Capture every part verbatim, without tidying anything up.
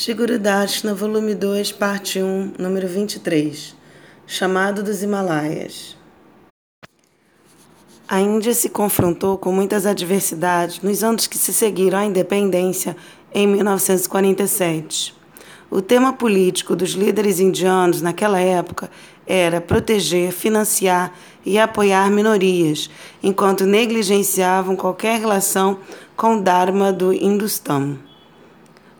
Śrī Gurudarshana, volume dois, parte um, número vinte e três, Chamado dos Himalaias. A Índia se confrontou com muitas adversidades nos anos que se seguiram à independência em mil novecentos e quarenta e sete. O tema político dos líderes indianos naquela época era proteger, financiar e apoiar minorias, enquanto negligenciavam qualquer relação com o Dharma do Hindustão.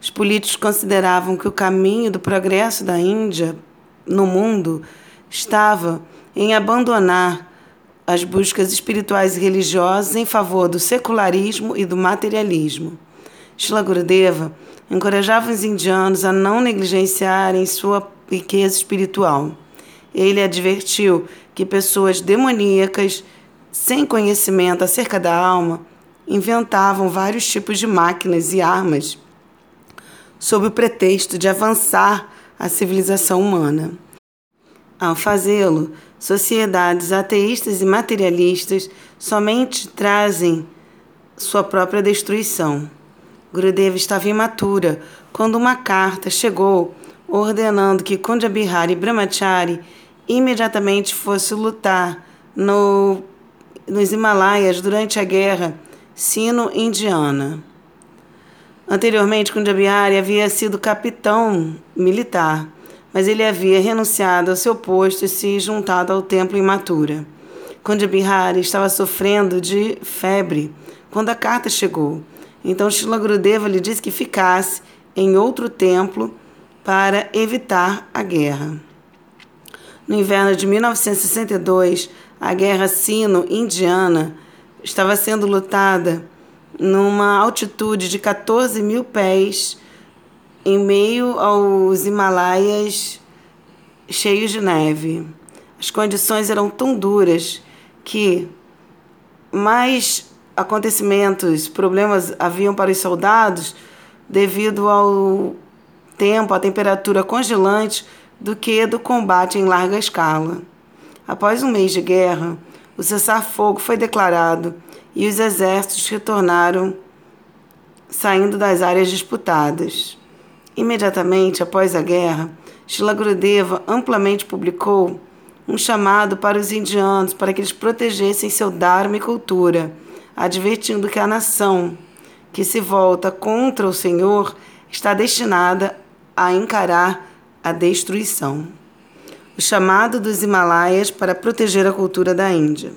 Os políticos consideravam que o caminho do progresso da Índia no mundo estava em abandonar as buscas espirituais e religiosas em favor do secularismo e do materialismo. Śrīla Gurudeva encorajava os indianos a não negligenciarem sua riqueza espiritual. Ele advertiu que pessoas demoníacas, sem conhecimento acerca da alma, inventavam vários tipos de máquinas e armas sob o pretexto de avançar a civilização humana. Ao fazê-lo, sociedades ateístas e materialistas somente trazem sua própria destruição. Gurudeva estava em Matura quando uma carta chegou ordenando que Kuñja Bihārī e Brahmachari imediatamente fossem lutar no, nos Himalaias durante a guerra sino-indiana. Anteriormente, Kuñja Bihārī havia sido capitão militar, mas ele havia renunciado ao seu posto e se juntado ao templo em Matura. Kuñja Bihārī estava sofrendo de febre quando a carta chegou. Então, Śrīla Gurudeva lhe disse que ficasse em outro templo para evitar a guerra. No inverno de mil novecentos e sessenta e dois, a guerra sino-indiana estava sendo lutada numa altitude de catorze mil pés, em meio aos Himalaias cheios de neve. As condições eram tão duras que mais acontecimentos, problemas haviam para os soldados devido ao tempo, à temperatura congelante, do que do combate em larga escala. Após um mês de guerra, o cessar-fogo foi declarado e os exércitos retornaram, saindo das áreas disputadas. Imediatamente após a guerra, Śrīla Gurudeva amplamente publicou um chamado para os indianos para que eles protegessem seu dharma e cultura, advertindo que a nação que se volta contra o Senhor está destinada a encarar a destruição. O chamado dos Himalaias para proteger a cultura da Índia.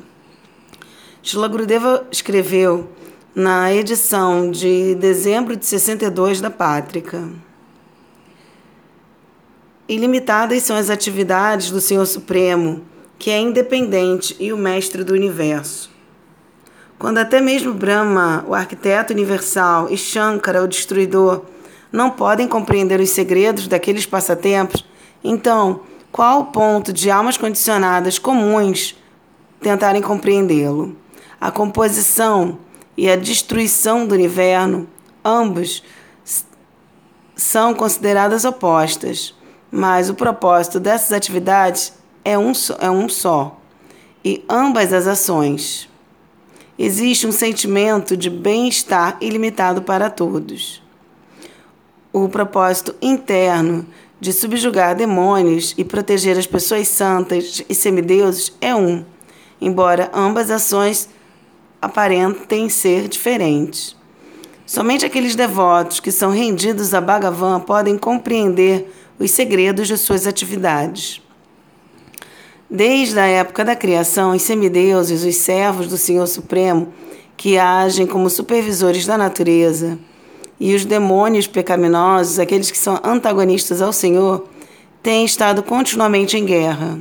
Śrīla Gurudeva escreveu na edição de dezembro de sessenta e dois da Pátrica. Ilimitadas são as atividades do Senhor Supremo, que é independente e o mestre do universo. Quando até mesmo Brahma, o arquiteto universal, e Shankara, o destruidor, não podem compreender os segredos daqueles passatempos, então qual o ponto de almas condicionadas comuns tentarem compreendê-lo? A composição e a destruição do universo, ambos são consideradas opostas, mas o propósito dessas atividades é um só, é um só, e ambas as ações. Existe um sentimento de bem-estar ilimitado para todos. O propósito interno de subjugar demônios e proteger as pessoas santas e semideuses é um, embora ambas ações aparentem ser diferentes. Somente aqueles devotos que são rendidos a Bhagavan podem compreender os segredos de suas atividades. Desde a época da criação, os semideuses, os servos do Senhor Supremo, que agem como supervisores da natureza, e os demônios pecaminosos, aqueles que são antagonistas ao Senhor, têm estado continuamente em guerra.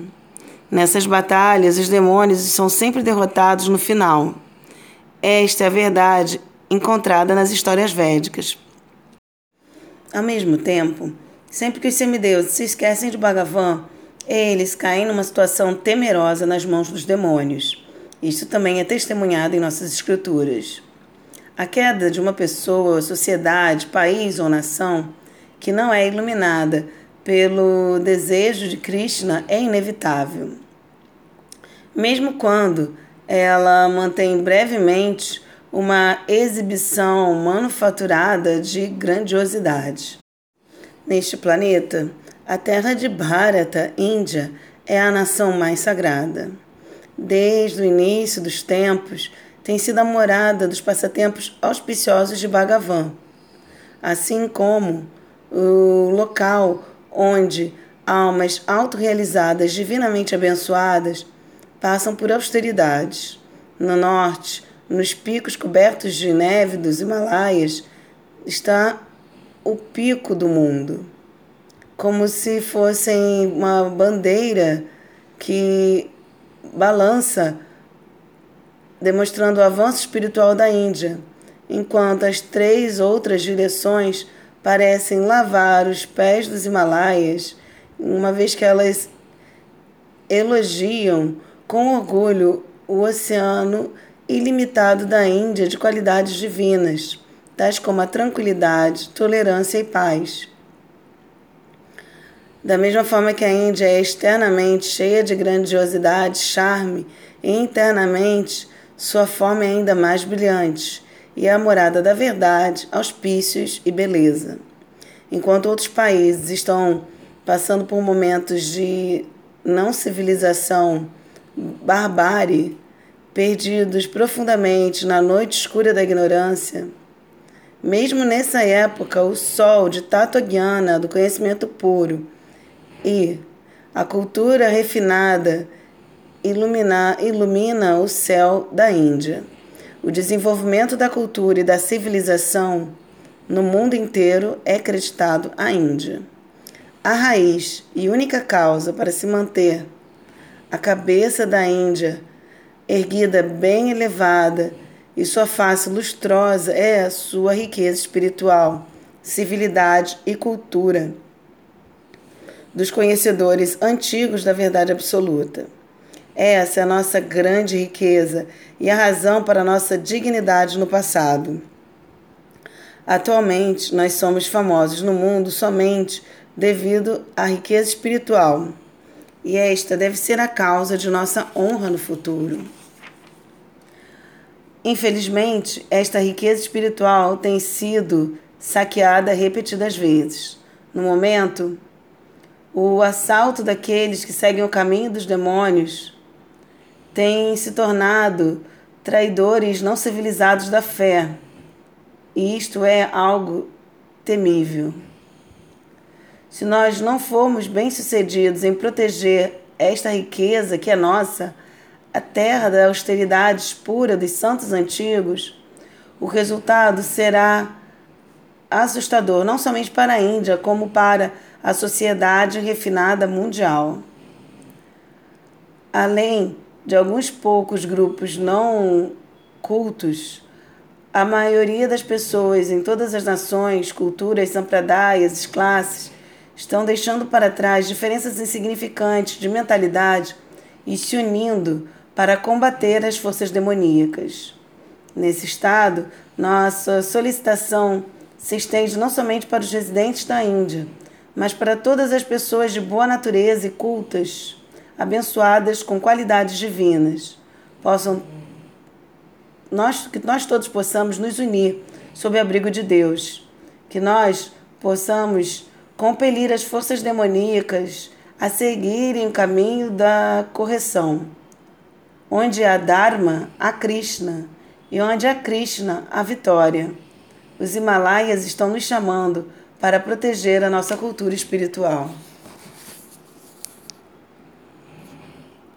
Nessas batalhas, os demônios são sempre derrotados no final. Esta é a verdade encontrada nas histórias védicas. Ao mesmo tempo, sempre que os semideuses se esquecem de Bhagavan, eles caem numa situação temerosa nas mãos dos demônios. Isto também é testemunhado em nossas escrituras. A queda de uma pessoa, sociedade, país ou nação que não é iluminada pelo desejo de Krishna é inevitável. Mesmo quando ela mantém brevemente uma exibição manufaturada de grandiosidade. Neste planeta, a terra de Bharata, Índia, é a nação mais sagrada. Desde o início dos tempos, tem sido a morada dos passatempos auspiciosos de Bhagavan, assim como o local onde almas autorrealizadas, divinamente abençoadas, passam por austeridades. No norte, nos picos cobertos de neve dos Himalaias, está o pico do mundo, como se fossem uma bandeira que balança, demonstrando o avanço espiritual da Índia, enquanto as três outras direções parecem lavar os pés dos Himalaias, uma vez que elas elogiam com orgulho o oceano ilimitado da Índia de qualidades divinas, tais como a tranquilidade, tolerância e paz. Da mesma forma que a Índia é externamente cheia de grandiosidade, charme, e internamente sua forma é ainda mais brilhante, e é a morada da verdade, auspícios e beleza. Enquanto outros países estão passando por momentos de não civilização, barbárie, perdidos profundamente na noite escura da ignorância, mesmo nessa época, o sol de Tato Guiana, do conhecimento puro, e a cultura refinada ilumina, ilumina o céu da Índia. O desenvolvimento da cultura e da civilização no mundo inteiro é creditado à Índia. A raiz e única causa para se manter a cabeça da Índia erguida, bem elevada, e sua face lustrosa é a sua riqueza espiritual, civilidade e cultura dos conhecedores antigos da verdade absoluta. Essa é a nossa grande riqueza e a razão para a nossa dignidade no passado. Atualmente, nós somos famosos no mundo somente devido à riqueza espiritual, e esta deve ser a causa de nossa honra no futuro. Infelizmente, esta riqueza espiritual tem sido saqueada repetidas vezes. No momento, o assalto daqueles que seguem o caminho dos demônios tem se tornado traidores não civilizados da fé. E isto é algo temível. Se nós não formos bem-sucedidos em proteger esta riqueza que é nossa, a terra da austeridade pura dos santos antigos, o resultado será assustador, não somente para a Índia, como para a sociedade refinada mundial. Além de alguns poucos grupos não cultos, a maioria das pessoas em todas as nações, culturas, sampradayas, classes, estão deixando para trás diferenças insignificantes de mentalidade e se unindo para combater as forças demoníacas. Nesse estado, nossa solicitação se estende não somente para os residentes da Índia, mas para todas as pessoas de boa natureza e cultas, abençoadas com qualidades divinas. Possam nós, que nós todos possamos nos unir sob o abrigo de Deus, que nós possamos compelir as forças demoníacas a seguirem o caminho da correção, onde há Dharma, há Krishna, e onde há Krishna, há vitória. Os Himalaias estão nos chamando para proteger a nossa cultura espiritual.